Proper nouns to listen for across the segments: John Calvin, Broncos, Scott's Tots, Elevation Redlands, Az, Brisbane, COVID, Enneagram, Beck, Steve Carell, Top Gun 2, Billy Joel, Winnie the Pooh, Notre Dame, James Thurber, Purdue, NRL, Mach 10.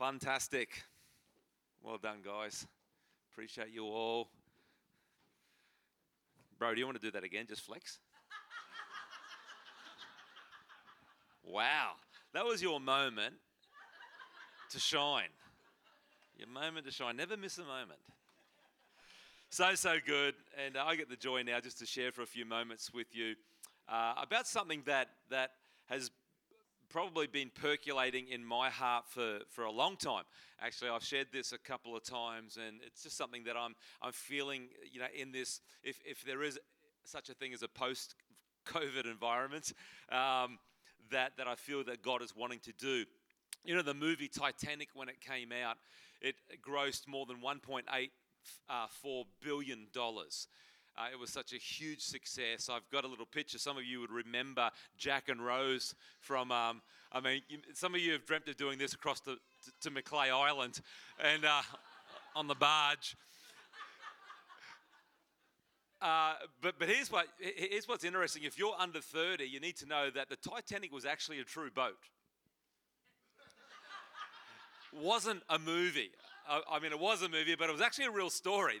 Fantastic. Well done, guys. Appreciate you all. Bro, do you want to do that again? Just flex? Wow. That was your moment to shine. Your moment to shine. Never miss a moment. So good. And I get the joy now just to share for a few moments with you about something that has probably been percolating in my heart for a long time. Actually, I've shared this a couple of times, and it's just something that I'm feeling, you know, in this, if there is such a thing as a post-COVID environment, that I feel that God is wanting to do. You know, the movie Titanic, when it came out, it grossed more than $1.84 billion. It was such a huge success. I've got a little picture. Some of you would remember Jack and Rose from, some of you have dreamt of doing this across to Maclay Island and on the barge. But here's what's interesting. If you're under 30, you need to know that the Titanic was actually a true boat. Wasn't a movie. I mean, it was a movie, but it was actually a real story.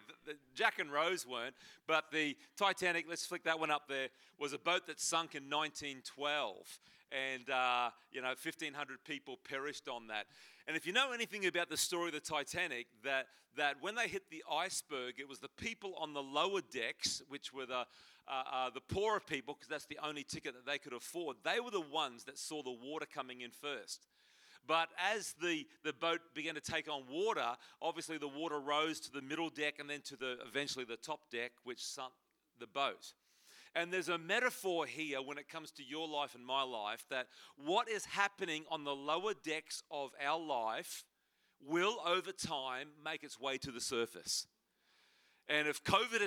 Jack and Rose weren't, but the Titanic, let's flick that one up there, was a boat that sunk in 1912. And, 1,500 people perished on that. And if you know anything about the story of the Titanic, that when they hit the iceberg, it was the people on the lower decks, which were the poorer people, because that's the only ticket that they could afford. They were the ones that saw the water coming in first. But as the boat began to take on water, obviously the water rose to the middle deck and then to eventually the top deck, which sunk the boat. And there's a metaphor here when it comes to your life and my life, that what is happening on the lower decks of our life will over time make its way to the surface. And if COVID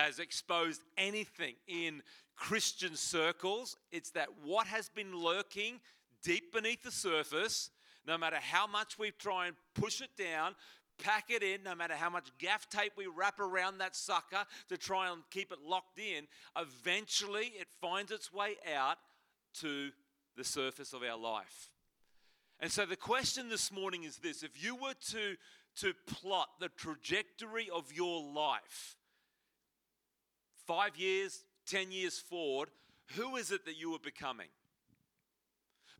has exposed anything in Christian circles, it's that what has been lurking deep beneath the surface, no matter how much we try and push it down, pack it in, no matter how much gaff tape we wrap around that sucker to try and keep it locked in, eventually it finds its way out to the surface of our life. And so the question this morning is this: if you were to plot the trajectory of your life 5 years, 10 years forward, who is it that you are becoming?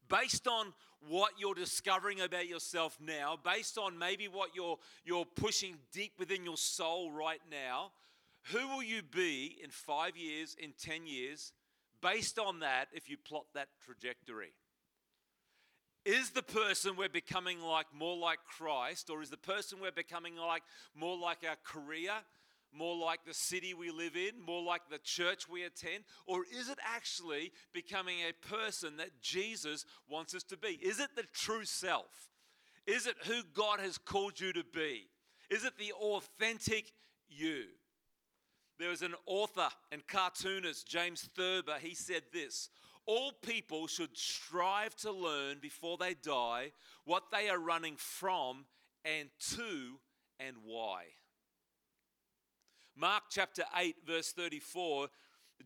Based on what you're discovering about yourself now, based on maybe what you're pushing deep within your soul right now, who will you be in 5 years, in 10 years, based on that, if you plot that trajectory? Is the person we're becoming like more like Christ, or is the person we're becoming like more like our career, more like the city we live in, more like the church we attend? Or is it actually becoming a person that Jesus wants us to be? Is it the true self? Is it who God has called you to be? Is it the authentic you? There was an author and cartoonist, James Thurber. He said this: all people should strive to learn before they die what they are running from and to and why. Mark chapter 8, verse 34,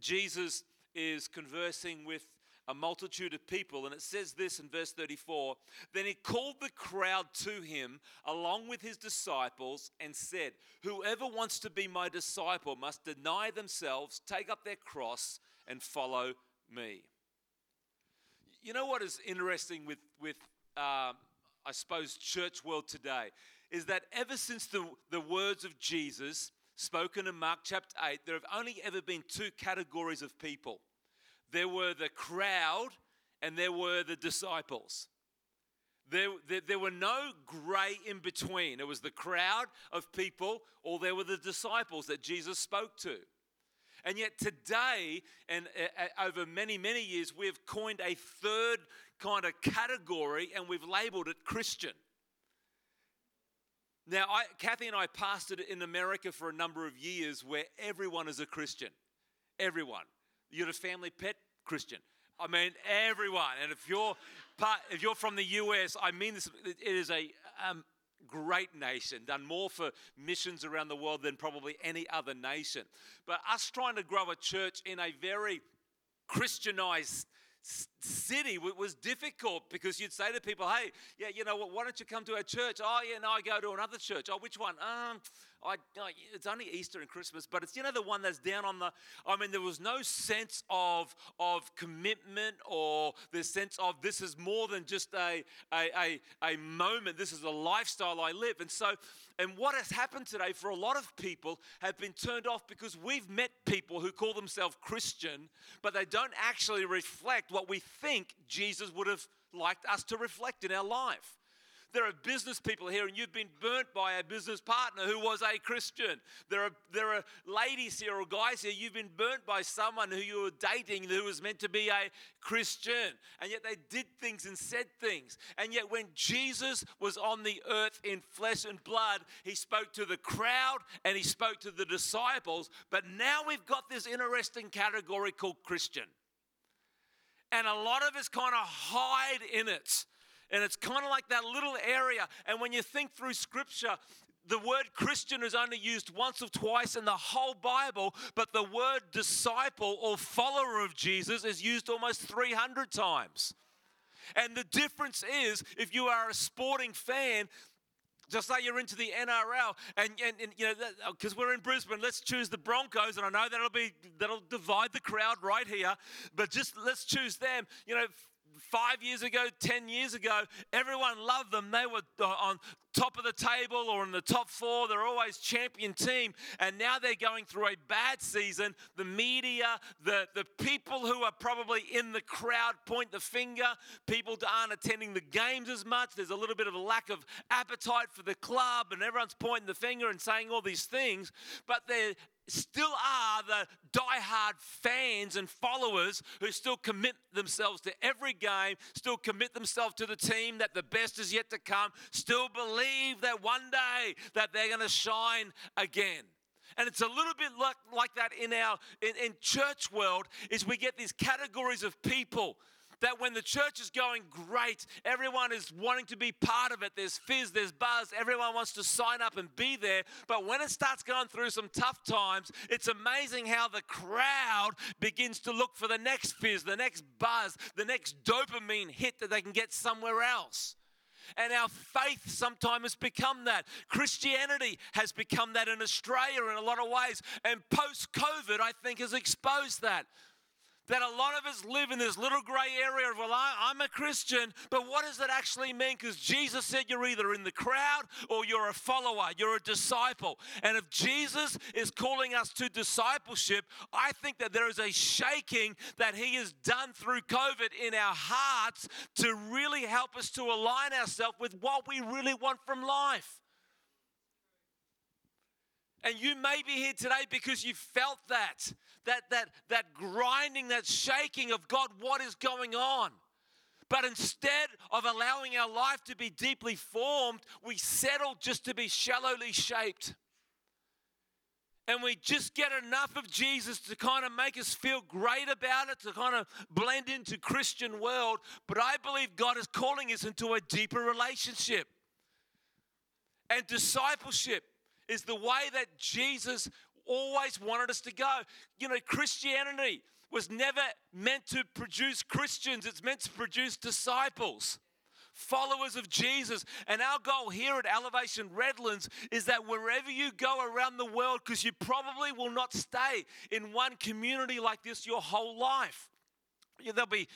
Jesus is conversing with a multitude of people, and it says this in verse 34, "Then he called the crowd to him along with his disciples and said, 'Whoever wants to be my disciple must deny themselves, take up their cross, and follow me.'" You know what is interesting with I suppose, church world today, is that ever since the words of Jesus spoken in Mark chapter 8, there have only ever been two categories of people. There were the crowd and there were the disciples. There were no gray in between. It was the crowd of people, or there were the disciples that Jesus spoke to. And yet today, and over many, many years, we've coined a third kind of category, and we've labeled it Christian. Now, Kathy and I pastored in America for a number of years, where everyone is a Christian. Everyone. You're a family pet Christian. I mean, everyone. And if you're from the US, I mean this, it is a great nation, done more for missions around the world than probably any other nation. But us trying to grow a church in a very Christianized city was difficult because you'd say to people, hey, yeah, you know what, why don't you come to our church? Oh, yeah, no, I go to another church. Oh, which one? It's only Easter and Christmas, but it's, you know, the one that's down on the, I mean, there was no sense of commitment or the sense of this is more than just a moment. This is a lifestyle I live. And so, and what has happened today for a lot of people have been turned off because we've met people who call themselves Christian, but they don't actually reflect what we think Jesus would have liked us to reflect in our life. There are business people here, and you've been burnt by a business partner who was a Christian. There are ladies here or guys here, you've been burnt by someone who you were dating who was meant to be a Christian, and yet they did things and said things. And yet when Jesus was on the earth in flesh and blood, he spoke to the crowd and he spoke to the disciples, but now we've got this interesting category called Christian. And a lot of us kind of hide in it. And it's kind of like that little area. And when you think through Scripture, the word Christian is only used once or twice in the whole Bible, but the word disciple or follower of Jesus is used almost 300 times. And the difference is, if you are a sporting fan, just like you're into the NRL, and you know, because we're in Brisbane, let's choose the Broncos, and I know that'll divide the crowd right here, but just let's choose them. You know, 5 years ago, 10 years ago, everyone loved them. They were on top of the table or in the top four. They're always champion team. And now they're going through a bad season. The media, the people who are probably in the crowd point the finger. People aren't attending the games as much. There's a little bit of a lack of appetite for the club, and everyone's pointing the finger and saying all these things. But they're still are the diehard fans and followers who still commit themselves to every game, still commit themselves to the team, that the best is yet to come, still believe that one day that they're going to shine again. And it's a little bit like that in our in church world, is we get these categories of people that when the church is going great, everyone is wanting to be part of it. There's fizz, there's buzz. Everyone wants to sign up and be there. But when it starts going through some tough times, it's amazing how the crowd begins to look for the next fizz, the next buzz, the next dopamine hit that they can get somewhere else. And our faith sometimes has become that. Christianity has become that in Australia in a lot of ways. And post-COVID, I think, has exposed that. That a lot of us live in this little grey area of, well, I'm a Christian, but what does that actually mean? Because Jesus said you're either in the crowd or you're a follower, you're a disciple. And if Jesus is calling us to discipleship, I think that there is a shaking that he has done through COVID in our hearts to really help us to align ourselves with what we really want from life. And you may be here today because you felt that grinding, that shaking of God, what is going on? But instead of allowing our life to be deeply formed, we settle just to be shallowly shaped. And we just get enough of Jesus to kind of make us feel great about it, to kind of blend into Christian world. But I believe God is calling us into a deeper relationship and discipleship. Is the way that Jesus always wanted us to go. You know, Christianity was never meant to produce Christians. It's meant to produce disciples, followers of Jesus. And our goal here at Elevation Redlands is that wherever you go around the world, because you probably will not stay in one community like this your whole life. There'll be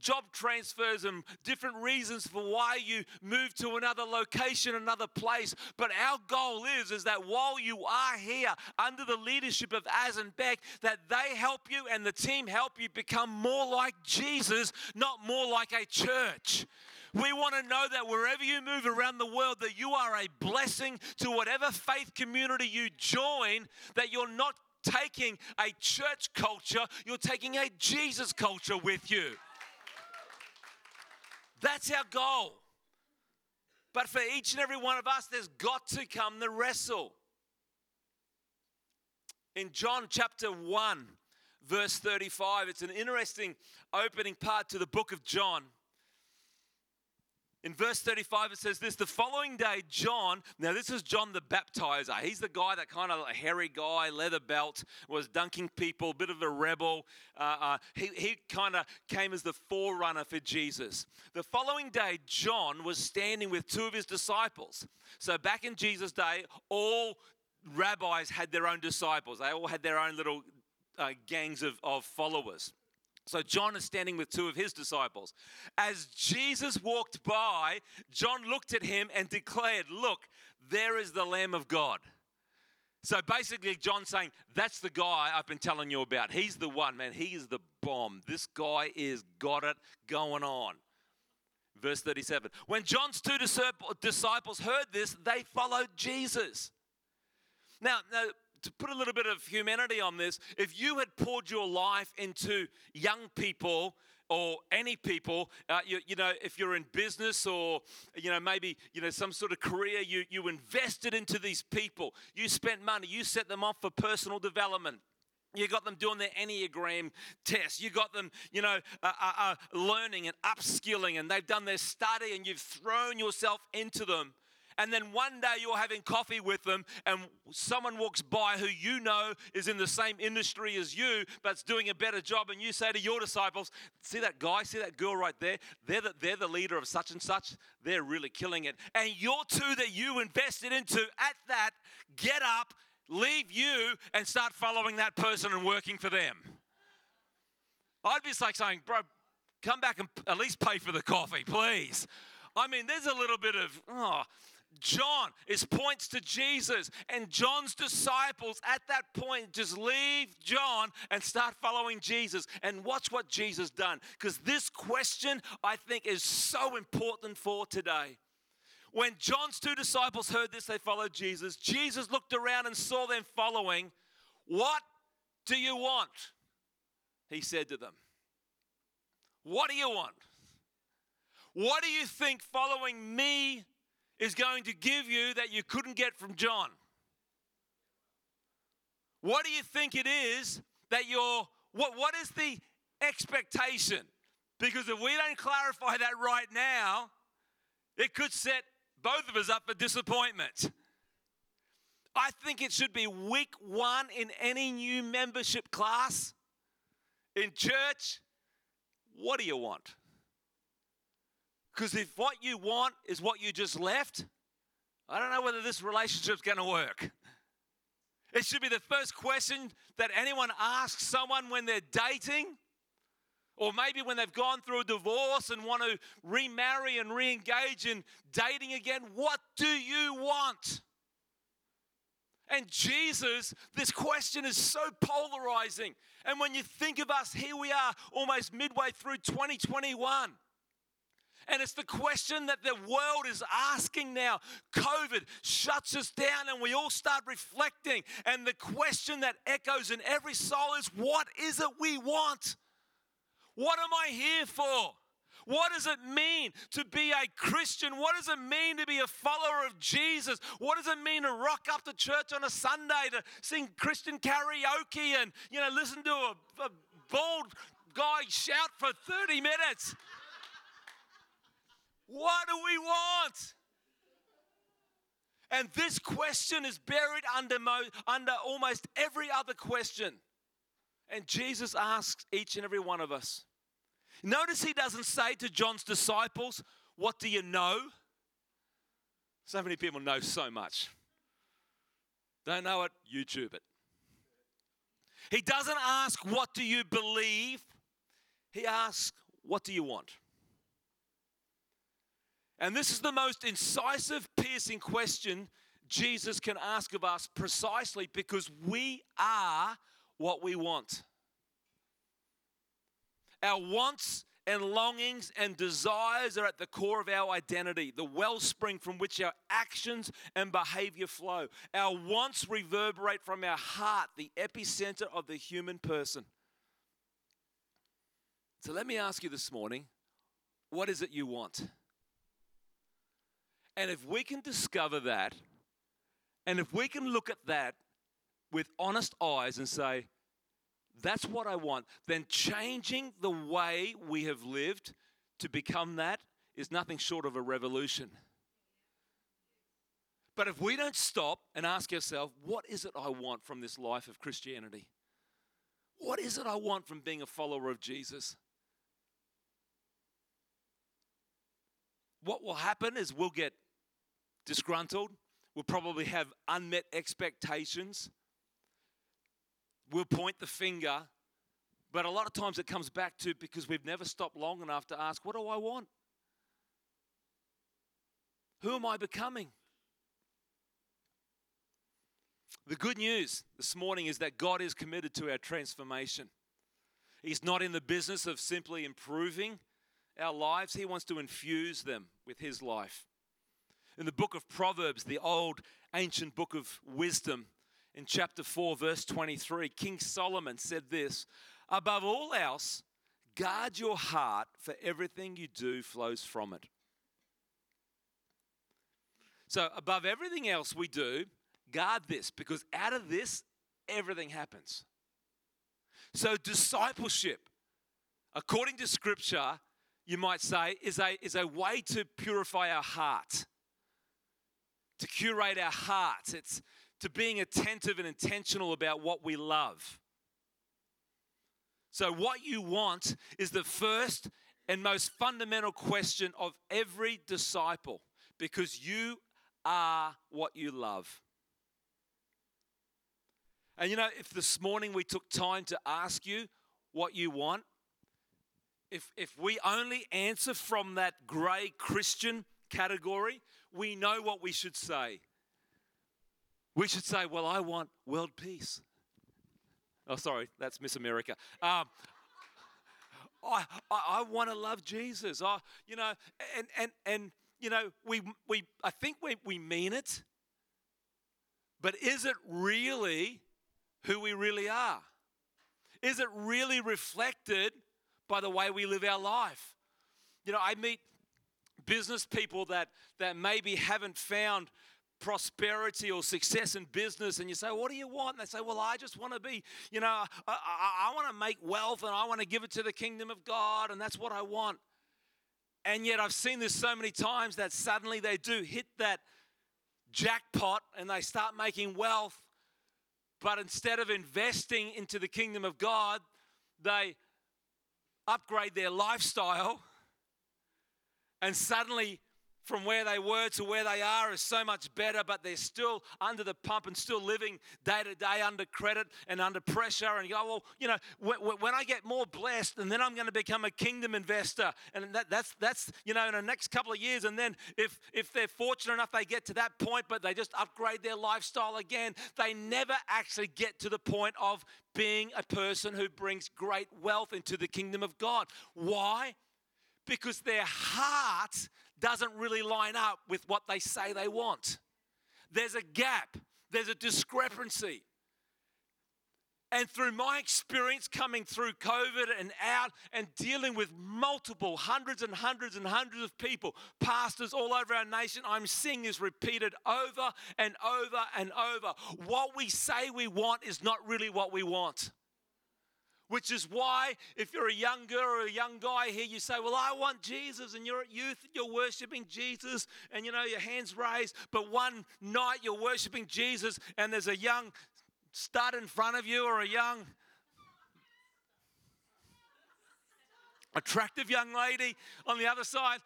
job transfers and different reasons for why you move to another location, another place. But our goal is that while you are here under the leadership of Az and Beck, that they help you and the team help you become more like Jesus, not more like a church. We want to know that wherever you move around the world, that you are a blessing to whatever faith community you join, that you're not taking a church culture, you're taking a Jesus culture with you. That's our goal. But for each and every one of us, there's got to come the wrestle. In John chapter 1, verse 35, it's an interesting opening part to the book of John. In verse 35, it says this, the following day, John, now this is John the Baptizer. He's the guy that kind of hairy guy, leather belt, was dunking people, bit of a rebel. He kind of came as the forerunner for Jesus. The following day, John was standing with two of his disciples. So back in Jesus' day, all rabbis had their own disciples. They all had their own little gangs of followers. So John is standing with two of his disciples. As Jesus walked by, John looked at him and declared, look, there is the Lamb of God. So basically John's saying, that's the guy I've been telling you about. He's the one, man. He is the bomb. This guy is got it going on. Verse 37. When John's two disciples heard this, they followed Jesus. Now, to put a little bit of humanity on this, if you had poured your life into young people or any people, if you're in business or, maybe, some sort of career, you invested into these people, you spent money, you set them off for personal development. You got them doing their Enneagram test. You got them, learning and upskilling, and they've done their study, and you've thrown yourself into them. And then one day you're having coffee with them and someone walks by who you know is in the same industry as you but's doing a better job, and you say to your disciples, see that guy, see that girl right there? They're the leader of such and such. They're really killing it. And your two that you invested into at that get up, leave you, and start following that person and working for them. I'd be like saying, bro, come back and at least pay for the coffee, please. I mean, there's a little bit of... John points to Jesus, and John's disciples at that point just leave John and start following Jesus, and watch what Jesus done, because this question I think is so important for today. When John's two disciples heard this, they followed Jesus. Jesus looked around and saw them following. What do you want? He said to them. What do you want? What do you think following me is going to give you that you couldn't get from John? What do you think it is that you're, what is the expectation? Because if we don't clarify that right now, it could set both of us up for disappointment. I think it should be week 1 in any new membership class in church. What do you want? Because if what you want is what you just left, I don't know whether this relationship's going to work. It should be the first question that anyone asks someone when they're dating, or maybe when they've gone through a divorce and want to remarry and re-engage in dating again. What do you want? And Jesus, this question is so polarizing. And when you think of us, here we are almost midway through 2021. And it's the question that the world is asking now. COVID shuts us down and we all start reflecting. And the question that echoes in every soul is, what is it we want? What am I here for? What does it mean to be a Christian? What does it mean to be a follower of Jesus? What does it mean to rock up to church on a Sunday, to sing Christian karaoke and, listen to a bald guy shout for 30 minutes? What do we want? And this question is buried under almost every other question. And Jesus asks each and every one of us. Notice he doesn't say to John's disciples, what do you know? So many people know so much. Don't know it, YouTube it. He doesn't ask, what do you believe? He asks, what do you want? And this is the most incisive, piercing question Jesus can ask of us, precisely because we are what we want. Our wants and longings and desires are at the core of our identity, the wellspring from which our actions and behavior flow. Our wants reverberate from our heart, the epicenter of the human person. So let me ask you this morning, what is it you want? And if we can discover that, and if we can look at that with honest eyes and say, that's what I want, then changing the way we have lived to become that is nothing short of a revolution. But if we don't stop and ask ourselves, what is it I want from this life of Christianity? What is it I want from being a follower of Jesus? What will happen is we'll get disgruntled. We'll probably have unmet expectations. We'll point the finger. But a lot of times it comes back to because we've never stopped long enough to ask, what do I want? Who am I becoming? The good news this morning is that God is committed to our transformation. He's not in the business of simply improving our lives. He wants to infuse them with His life. In the book of Proverbs, the old ancient book of wisdom, in chapter 4, verse 23, King Solomon said this, "Above all else, guard your heart, for everything you do flows from it." So above everything else we do, guard this, because out of this, everything happens. So discipleship, according to Scripture, you might say, is a way to purify our heart, to curate our hearts. It's to being attentive and intentional about what we love. So what you want is the first and most fundamental question of every disciple, because you are what you love. And you know, if this morning we took time to ask you what you want, if we only answer from that grey Christian category, we know what we should say. We should say, well, I want world peace. Oh, sorry, that's Miss America. I want to love Jesus. I think we mean it. But is it really who we really are? Is it really reflected by the way we live our life? You know, I meet business people that maybe haven't found prosperity or success in business, and you say, what do you want? And they say, well, I just want to be, you know, I want to make wealth, and I want to give it to the kingdom of God, and that's what I want. And yet I've seen this so many times that suddenly they do hit that jackpot and they start making wealth, but instead of investing into the kingdom of God, they upgrade their lifestyle, and suddenly from where they were to where they are is so much better, but they're still under the pump and still living day to day under credit and under pressure. And you go, well, you know, when I get more blessed, and then I'm going to become a kingdom investor, and that's you know, in the next couple of years. And then if they're fortunate enough, they get to that point, but they just upgrade their lifestyle again. They never actually get to the point of being a person who brings great wealth into the kingdom of God. Why? Because their heart doesn't really line up with what they say they want. There's a gap. There's a discrepancy. And through my experience coming through COVID and out and dealing with multiple hundreds of people, pastors all over our nation, I'm seeing this repeated over and over and over. What we say we want is not really what we want. Which is why if you're a young girl or a young guy here, you say, well, I want Jesus, and you're at youth, you're worshiping Jesus, and you know, your hand's raised, but one night you're worshiping Jesus and there's a young stud in front of you, or a young attractive young lady on the other side,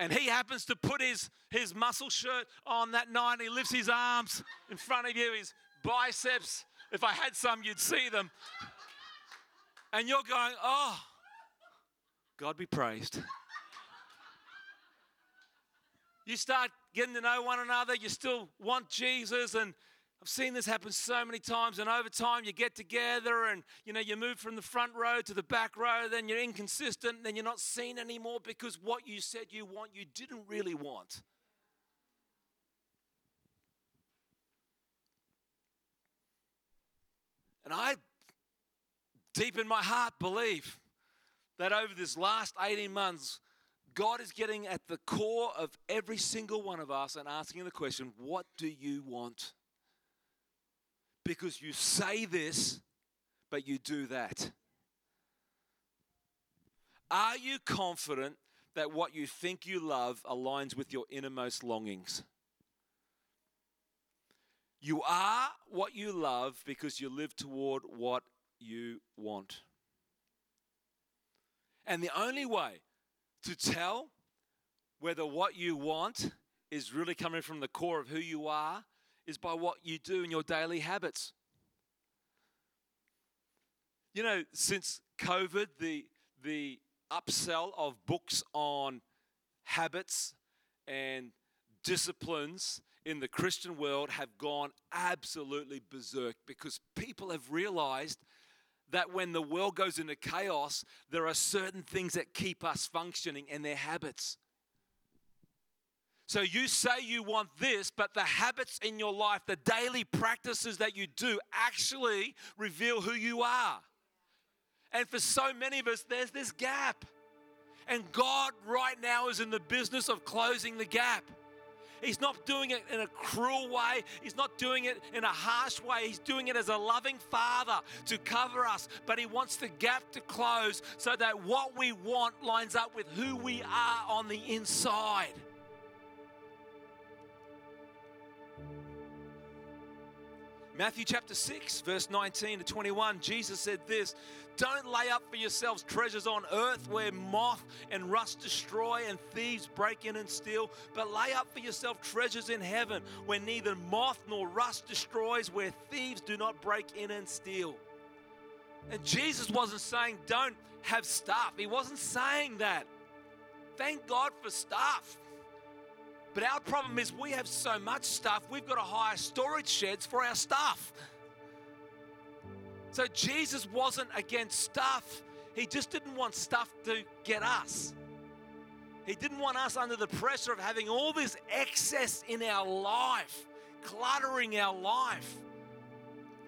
and he happens to put his muscle shirt on that night, and he lifts his arms in front of you, his biceps. If I had some, you'd see them. And you're going, oh, God be praised. You start getting to know one another. You still want Jesus. And I've seen this happen so many times. And over time, you get together and, you know, you move from the front row to the back row. Then you're inconsistent. Then you're not seen anymore because what you said you want, you didn't really want. And I deep in my heart believe that over this last 18 months, God is getting at the core of every single one of us and asking the question, what do you want? Because you say this, but you do that. Are you confident that what you think you love aligns with your innermost longings. You are what you love because you live toward what you want. And the only way to tell whether what you want is really coming from the core of who you are is by what you do in your daily habits. You know, since COVID, the upsell of books on habits and disciplines in the Christian world have gone absolutely berserk because people have realized that when the world goes into chaos, there are certain things that keep us functioning and they're habits. So you say you want this, but the habits in your life, the daily practices that you do actually reveal who you are. And for so many of us, there's this gap. And God right now is in the business of closing the gap. He's not doing it in a cruel way. He's not doing it in a harsh way. He's doing it as a loving Father to cover us. But He wants the gap to close so that what we want lines up with who we are on the inside. Matthew chapter 6, verse 19 to 21, Jesus said this, "Don't lay up for yourselves treasures on earth where moth and rust destroy and thieves break in and steal, but lay up for yourself treasures in heaven where neither moth nor rust destroys, where thieves do not break in and steal." And Jesus wasn't saying don't have stuff. He wasn't saying that. Thank God for stuff. But our problem is we have so much stuff, we've got to hire storage sheds for our stuff. So Jesus wasn't against stuff. He just didn't want stuff to get us. He didn't want us under the pressure of having all this excess in our life, cluttering our life.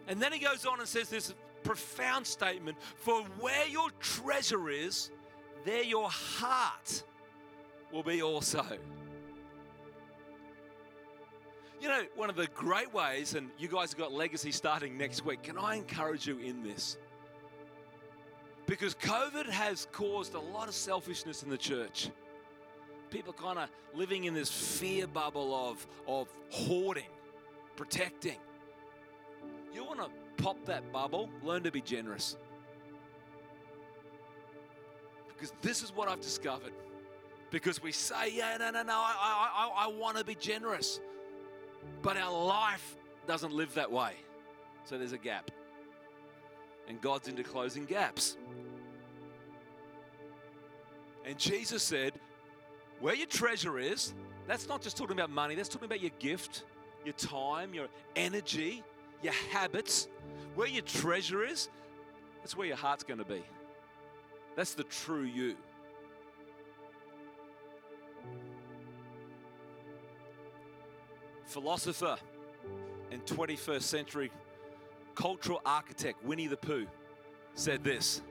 And then He goes on and says this profound statement, "For where your treasure is, there your heart will be also." You know, one of the great ways, and you guys have got Legacy starting next week, can I encourage you in this? Because COVID has caused a lot of selfishness in the church. People kind of living in this fear bubble of hoarding, protecting. You want to pop that bubble, learn to be generous. Because this is what I've discovered. Because we say, yeah, no, I want to be generous. But our life doesn't live that way. So there's a gap. And God's into closing gaps. And Jesus said, where your treasure is, that's not just talking about money, that's talking about your gift, your time, your energy, your habits. Where your treasure is, that's where your heart's going to be. That's the true you. Philosopher and 21st century cultural architect Winnie the Pooh said this,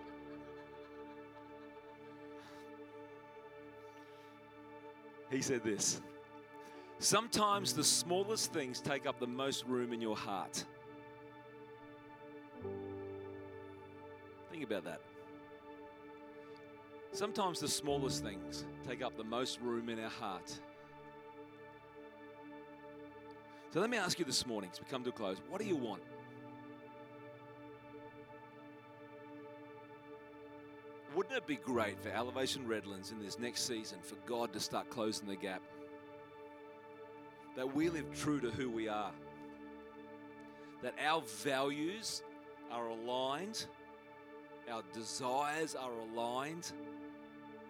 he said this, "Sometimes the smallest things take up the most room in your heart." Think about that. Sometimes the smallest things take up the most room in our heart. So let me ask you this morning, as we come to a close, what do you want? Wouldn't it be great for Elevation Redlands in this next season for God to start closing the gap? That we live true to who we are. That our values are aligned, our desires are aligned,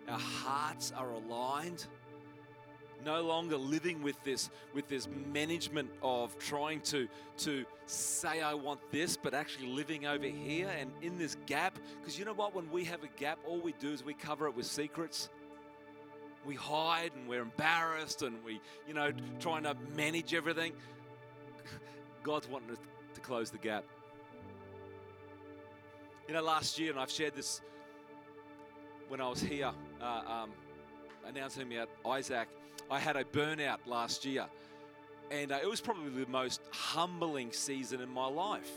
our hearts are aligned. No longer living with this management of trying to say I want this, but actually living over here and in this gap. Because you know what? When we have a gap, all we do is we cover it with secrets. We hide and we're embarrassed and we, you know, trying to manage everything. God's wanting to close the gap. You know, last year, and I've shared this when I was here, announcing me out Isaac, I had a burnout last year, and it was probably the most humbling season in my life.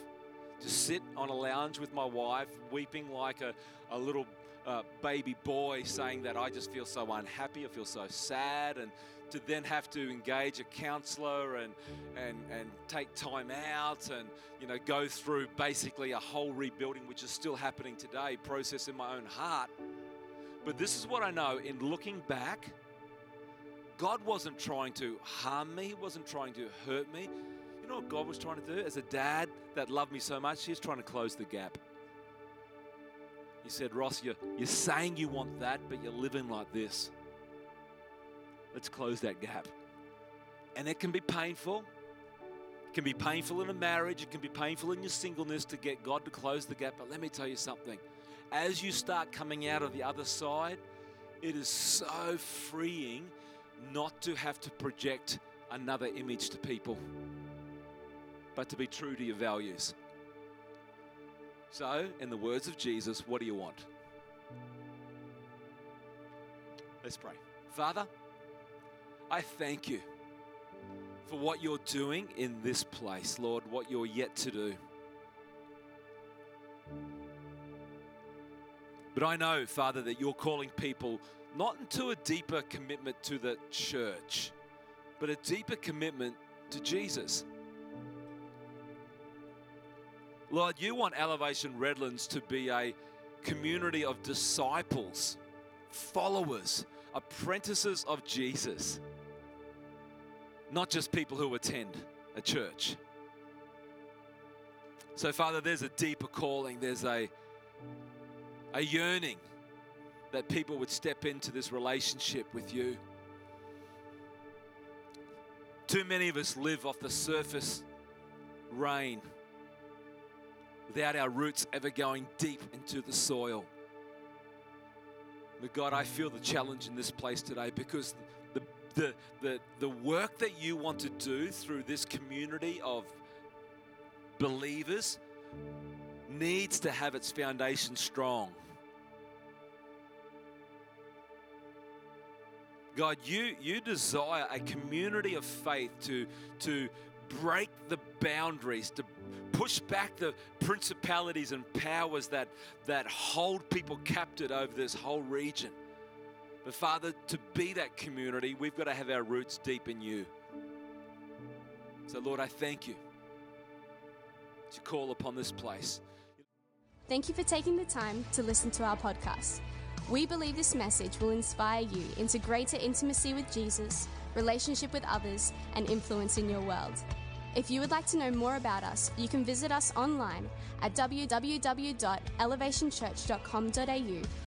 To sit on a lounge with my wife, weeping like a little baby boy saying that I just feel so unhappy, I feel so sad, and to then have to engage a counselor and take time out and, you know, go through basically a whole rebuilding, which is still happening today, process in my own heart. But this is what I know in looking back, God wasn't trying to harm me. He wasn't trying to hurt me. You know what God was trying to do? As a dad that loved me so much, He's trying to close the gap. He said, Ross, you're saying you want that, but you're living like this. Let's close that gap. And it can be painful. It can be painful in a marriage. It can be painful in your singleness to get God to close the gap. But let me tell you something. As you start coming out of the other side, it is so freeing not to have to project another image to people, but to be true to your values. So, in the words of Jesus, what do you want? Let's pray. Father, I thank you for what you're doing in this place, Lord, what you're yet to do. But I know, Father, that you're calling people not into a deeper commitment to the church, but a deeper commitment to Jesus. Lord, you want Elevation Redlands to be a community of disciples, followers, apprentices of Jesus, not just people who attend a church. So, Father, there's a deeper calling. There's a yearning that people would step into this relationship with you. Too many of us live off the surface rain, without our roots ever going deep into the soil. But God, I feel the challenge in this place today, because the work that you want to do through this community of believers needs to have its foundation strong. God, you desire a community of faith to break the boundaries, to push back the principalities and powers that hold people captive over this whole region. But Father, to be that community, we've got to have our roots deep in you. So Lord, I thank you to call upon this place. Thank you for taking the time to listen to our podcast. We believe this message will inspire you into greater intimacy with Jesus, relationship with others, and influence in your world. If you would like to know more about us, you can visit us online at www.elevationchurch.com.au